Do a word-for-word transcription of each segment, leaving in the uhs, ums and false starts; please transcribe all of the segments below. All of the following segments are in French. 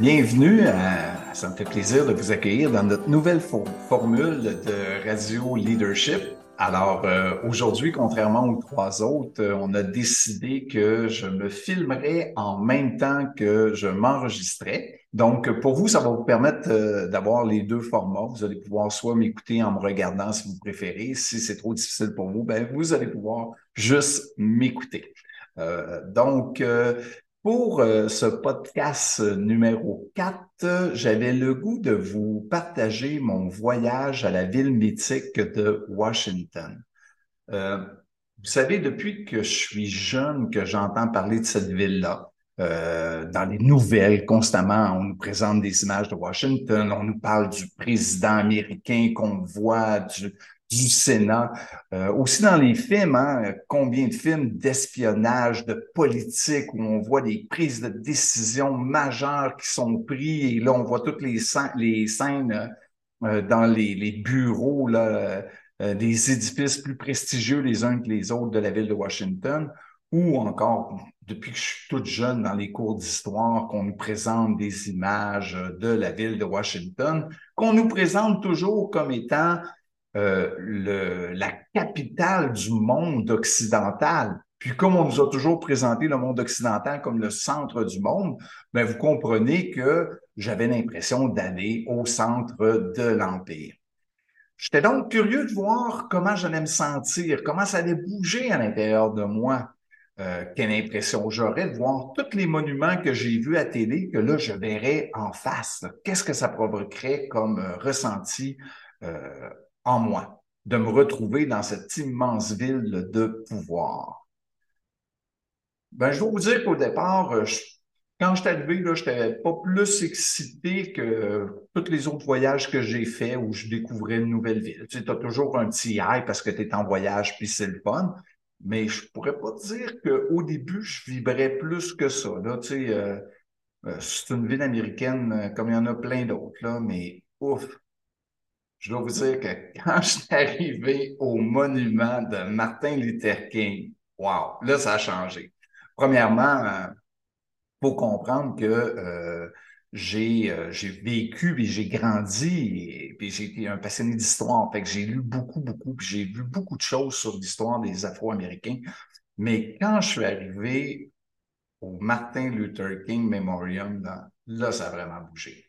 Bienvenue, à, ça me fait plaisir de vous accueillir dans notre nouvelle for- formule de Radio Leadership. Alors euh, aujourd'hui, contrairement aux trois autres, euh, on a décidé que je me filmerais en même temps que je m'enregistrais. Donc pour vous, ça va vous permettre euh, d'avoir les deux formats. Vous allez pouvoir soit m'écouter en me regardant si vous préférez. Si c'est trop difficile pour vous, ben vous allez pouvoir juste m'écouter. Euh, donc euh, pour euh, ce podcast numéro quatre, euh, j'avais le goût de vous partager mon voyage à la ville mythique de Washington. Euh, vous savez, depuis que je suis jeune, que j'entends parler de cette ville-là. Euh, dans les nouvelles, constamment, on nous présente des images de Washington, on nous parle du président américain qu'on voit, du... du Sénat, euh, aussi dans les films, hein, combien de films d'espionnage, de politique, où on voit des prises de décision majeures qui sont prises, et là, on voit toutes les, les scènes euh, dans les, les bureaux là, euh, des édifices plus prestigieux les uns que les autres de la ville de Washington, ou encore, depuis que je suis toute jeune, dans les cours d'histoire, qu'on nous présente des images de la ville de Washington, qu'on nous présente toujours comme étant... Euh, le, la capitale du monde occidental. Puis comme on nous a toujours présenté le monde occidental comme le centre du monde, bien, vous comprenez que j'avais l'impression d'aller au centre de l'Empire. J'étais donc curieux de voir comment j'allais me sentir, comment ça allait bouger à l'intérieur de moi. Euh, quelle impression j'aurais de voir tous les monuments que j'ai vus à télé, que là, je verrais en face. Là. Qu'est-ce que ça provoquerait comme euh, ressenti euh, en moi, de me retrouver dans cette immense ville de pouvoir. Ben, je dois vous dire qu'au départ, je, quand je suis arrivé, là, je n'étais pas plus excité que euh, tous les autres voyages que j'ai faits où je découvrais une nouvelle ville. Tu sais, tu as toujours un petit hype parce que tu es en voyage puis c'est le fun, mais je pourrais pas dire qu'au début, je vibrais plus que ça. Là, tu sais, euh, euh, c'est une ville américaine comme il y en a plein d'autres, là, mais ouf! Je dois vous dire que quand je suis arrivé au monument de Martin Luther King, wow, là, ça a changé. Premièrement, il euh, faut comprendre que euh, j'ai, euh, j'ai vécu et j'ai grandi et puis j'ai été un passionné d'histoire. Fait que j'ai lu beaucoup, beaucoup, puis j'ai vu beaucoup de choses sur l'histoire des Afro-Américains. Mais quand je suis arrivé au Martin Luther King Memorial, là, là ça a vraiment bougé.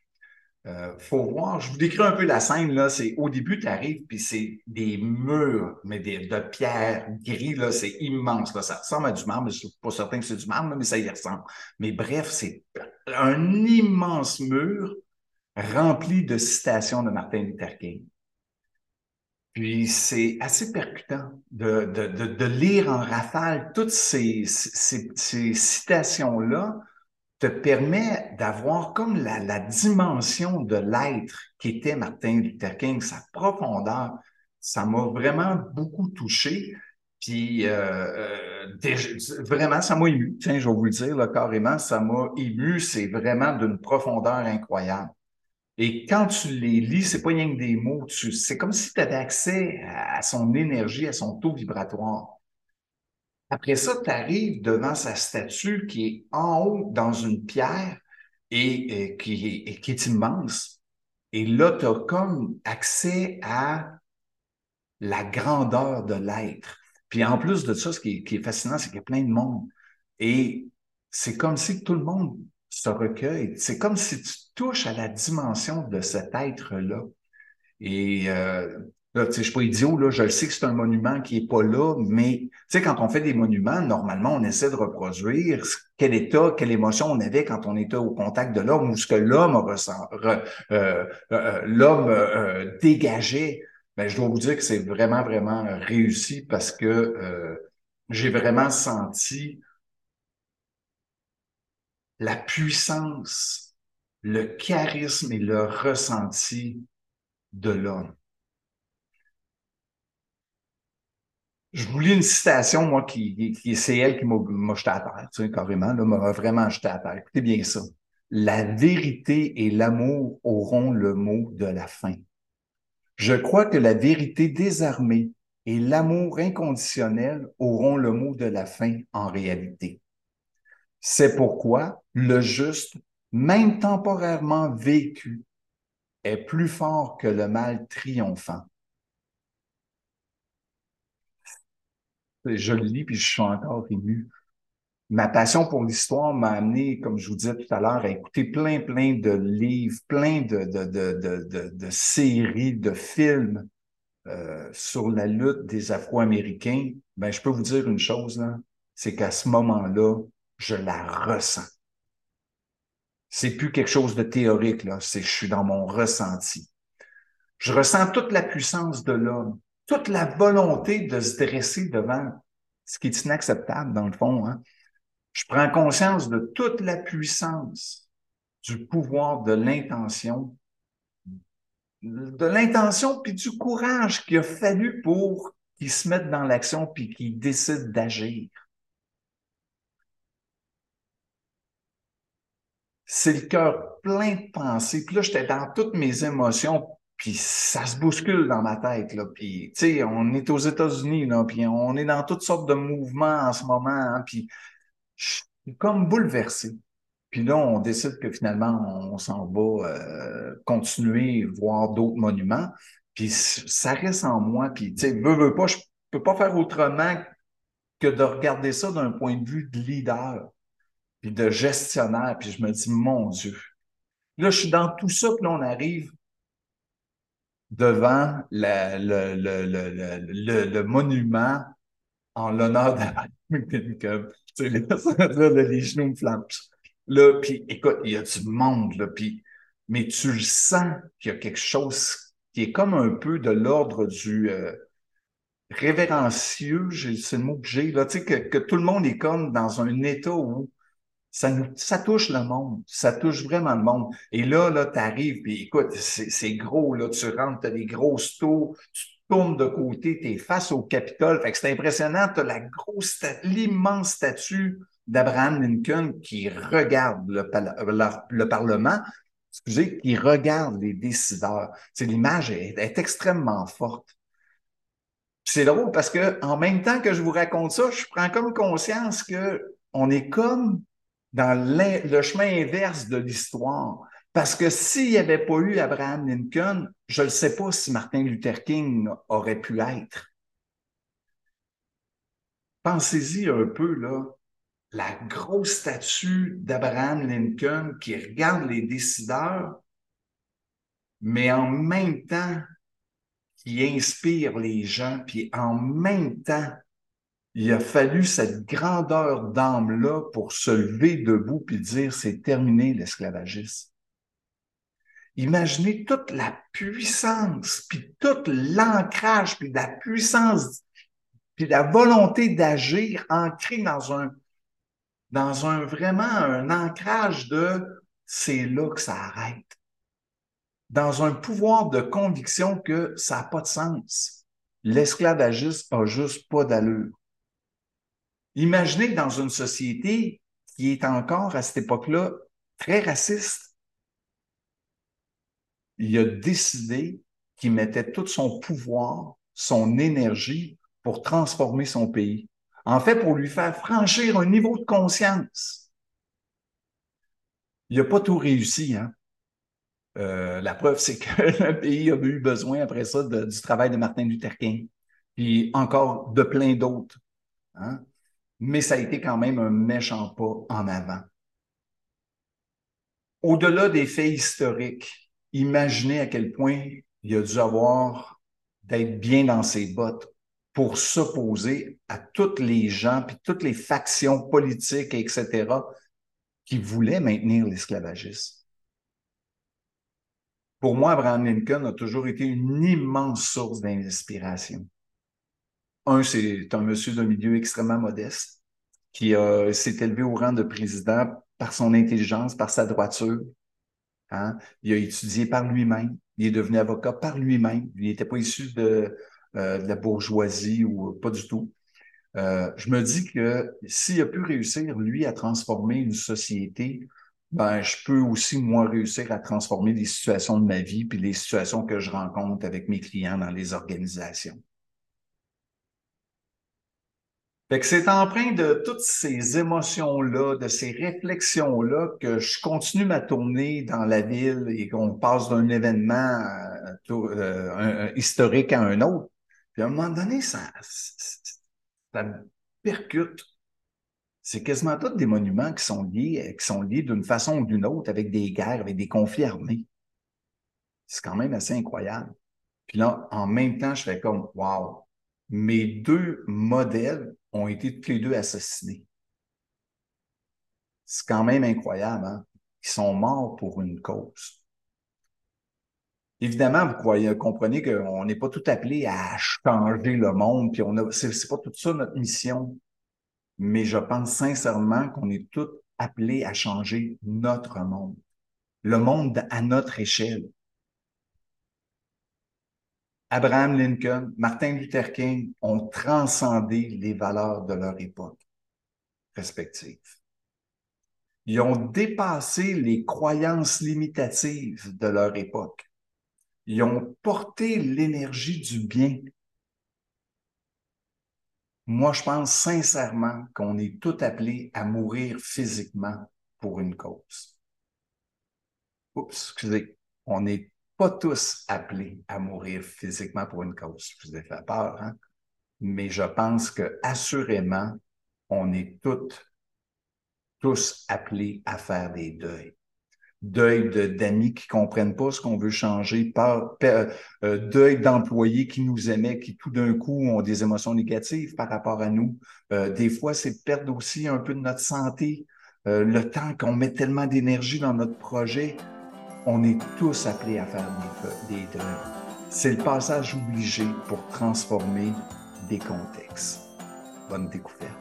Euh, faut voir, je vous décris un peu la scène, là, c'est au début, tu arrives, puis c'est des murs, mais des, de pierre gris, là, c'est immense, là, ça ressemble à du marbre, je ne suis pas certain que c'est du marbre, là, mais ça y ressemble. Mais bref, c'est un immense mur rempli de citations de Martin Luther King. Puis c'est assez percutant de, de, de, de lire en rafale toutes ces, ces, ces citations-là, te permet d'avoir comme la, la dimension de l'être qu'était Martin Luther King, sa profondeur. Ça m'a vraiment beaucoup touché. Puis, euh, déjà, vraiment, ça m'a ému. Tiens, je vais vous le dire, là, carrément, ça m'a ému. C'est vraiment d'une profondeur incroyable. Et quand tu les lis, c'est pas rien que des mots. Tu, c'est comme si tu avais accès à, à son énergie, à son taux vibratoire. Après ça, tu arrives devant sa statue qui est en haut dans une pierre et, et, qui, est, et qui est immense. Et là, tu as comme accès à la grandeur de l'être. Puis en plus de ça, ce qui est, qui est fascinant, c'est qu'il y a plein de monde. Et c'est comme si tout le monde se recueille. C'est comme si tu touches à la dimension de cet être-là. Et... Euh, Là, tu sais, je ne suis pas idiot, là, je le sais que c'est un monument qui n'est pas là, mais tu sais, quand on fait des monuments, normalement, on essaie de reproduire quel état, quelle émotion on avait quand on était au contact de l'homme ou ce que l'homme ressent, re, euh, euh, l'homme euh, dégageait. Ben, je dois vous dire que c'est vraiment, vraiment réussi parce que euh, j'ai vraiment senti la puissance, le charisme et le ressenti de l'homme. Je vous lis une citation, moi, qui, qui c'est elle qui m'a, m'a jeté à terre, tu sais, carrément, là, m'a vraiment jeté à terre. Écoutez bien ça. La vérité et l'amour auront le mot de la fin. Je crois que la vérité désarmée et l'amour inconditionnel auront le mot de la fin en réalité. C'est pourquoi le juste même temporairement vécu, est plus fort que le mal triomphant. Je le lis, puis je suis encore ému. Ma passion pour l'histoire m'a amené, comme je vous disais tout à l'heure, à écouter plein, plein de livres, plein de, de, de, de, de, de séries, de films euh, sur la lutte des Afro-Américains. Ben, je peux vous dire une chose, là, c'est qu'à ce moment-là, je la ressens. C'est plus quelque chose de théorique, là. C'est, je suis dans mon ressenti. Je ressens toute la puissance de l'homme, toute la volonté de se dresser devant ce qui est inacceptable, dans le fond, hein. Je prends conscience de toute la puissance du pouvoir de l'intention, de l'intention puis du courage qu'il a fallu pour qu'ils se mettent dans l'action puis qu'ils décident d'agir. C'est le cœur plein de pensées. Puis là, j'étais dans toutes mes émotions, puis ça se bouscule dans ma tête, là. Puis, tu sais, on est aux États-Unis, là, puis on est dans toutes sortes de mouvements en ce moment, hein, puis... Je suis comme bouleversé. Puis là, on décide que finalement, on s'en va euh, continuer, voir d'autres monuments. Puis ça reste en moi. Puis, tu sais, veux, veux pas, je peux pas faire autrement que de regarder ça d'un point de vue de leader, puis de gestionnaire. Puis je me dis, mon Dieu. Là, je suis dans tout ça, puis là, on arrive devant la, le, le, le, le, le, le monument en l'honneur d'Abraham Lincoln. Tu sais, là, là, les genoux me flambent. Là, puis écoute, il y a du monde, là, puis, mais tu le sens qu'il y a quelque chose qui est comme un peu de l'ordre du euh, révérencieux, c'est le mot que j'ai, là, tu sais, que, que tout le monde est comme dans un état où ça, nous, ça touche le monde, ça touche vraiment le monde. Et là, là, t'arrives, puis écoute, c'est, c'est gros, là, tu rentres, t'as des grosses taux, tu tourne de côté, t'es face au Capitole. Fait que c'est impressionnant, t'as la grosse, l'immense statue d'Abraham Lincoln qui regarde le, le, le Parlement, excusez, qui regarde les décideurs. T'sais, l'image est, est extrêmement forte. Puis c'est drôle parce que en même temps que je vous raconte ça, je prends comme conscience que on est comme dans le chemin inverse de l'histoire. Parce que s'il n'y avait pas eu Abraham Lincoln, je ne sais pas si Martin Luther King aurait pu être. Pensez-y un peu, là, la grosse statue d'Abraham Lincoln qui regarde les décideurs, mais en même temps qui inspire les gens, puis en même temps, il a fallu cette grandeur d'âme-là pour se lever debout puis dire « c'est terminé l'esclavagisme ». Imaginez toute la puissance, puis tout l'ancrage, puis la puissance, puis la volonté d'agir ancrée dans un, dans un vraiment un ancrage de « c'est là que ça arrête », dans un pouvoir de conviction que ça n'a pas de sens. L'esclavagisme n'a juste pas d'allure. Imaginez que dans une société qui est encore à cette époque-là très raciste, il a décidé qu'il mettait tout son pouvoir, son énergie pour transformer son pays. En fait, pour lui faire franchir un niveau de conscience. Il n'a pas tout réussi, hein. Euh, la preuve, c'est que le pays a eu besoin, après ça, de, du travail de Martin Luther King, puis encore de plein d'autres, hein. Mais ça a été quand même un méchant pas en avant. Au-delà des faits historiques, imaginez à quel point il a dû avoir d'être bien dans ses bottes pour s'opposer à toutes les gens, puis toutes les factions politiques, et cetera, qui voulaient maintenir l'esclavagisme. Pour moi, Abraham Lincoln a toujours été une immense source d'inspiration. Un, c'est un monsieur d'un milieu extrêmement modeste qui euh, s'est élevé au rang de président par son intelligence, par sa droiture. Hein? Il a étudié par lui-même, il est devenu avocat par lui-même, il n'était pas issu de, euh, de la bourgeoisie ou pas du tout. Euh, je me dis que s'il a pu réussir, lui, à transformer une société, ben, je peux aussi, moi, réussir à transformer les situations de ma vie puis les situations que je rencontre avec mes clients dans les organisations. Fait que c'est empreint de toutes ces émotions-là, de ces réflexions-là que je continue ma tournée dans la ville et qu'on passe d'un événement à, à, à, un, un historique à un autre. Puis à un moment donné, ça, ça me percute. C'est quasiment tous des monuments qui sont liés, qui sont liés d'une façon ou d'une autre avec des guerres, avec des conflits armés. C'est quand même assez incroyable. Puis là, en même temps, je fais comme « wow ». Mes deux modèles ont été tous les deux assassinés. C'est quand même incroyable, hein? Ils sont morts pour une cause. Évidemment, vous croyez, comprenez qu'on n'est pas tout appelé à changer le monde, puis on a, c'est, c'est pas tout ça notre mission. Mais je pense sincèrement qu'on est tous appelés à changer notre monde. Le monde à notre échelle. Abraham Lincoln, Martin Luther King ont transcendé les valeurs de leur époque respective. Ils ont dépassé les croyances limitatives de leur époque. Ils ont porté l'énergie du bien. Moi, je pense sincèrement qu'on est tous appelés à mourir physiquement pour une cause. Oups, excusez, on est pas tous appelés à mourir physiquement pour une cause. Je vous ai fait peur, hein? Mais je pense que assurément, on est toutes, tous appelés à faire des deuils. Deuil de, d'amis qui comprennent pas ce qu'on veut changer, peur, peur, euh, deuil d'employés qui nous aimaient, qui tout d'un coup ont des émotions négatives par rapport à nous. Euh, des fois, c'est perdre aussi un peu de notre santé, euh, le temps qu'on met tellement d'énergie dans notre projet. On est tous appelés à faire des, des deuils. C'est le passage obligé pour transformer des contextes. Bonne découverte.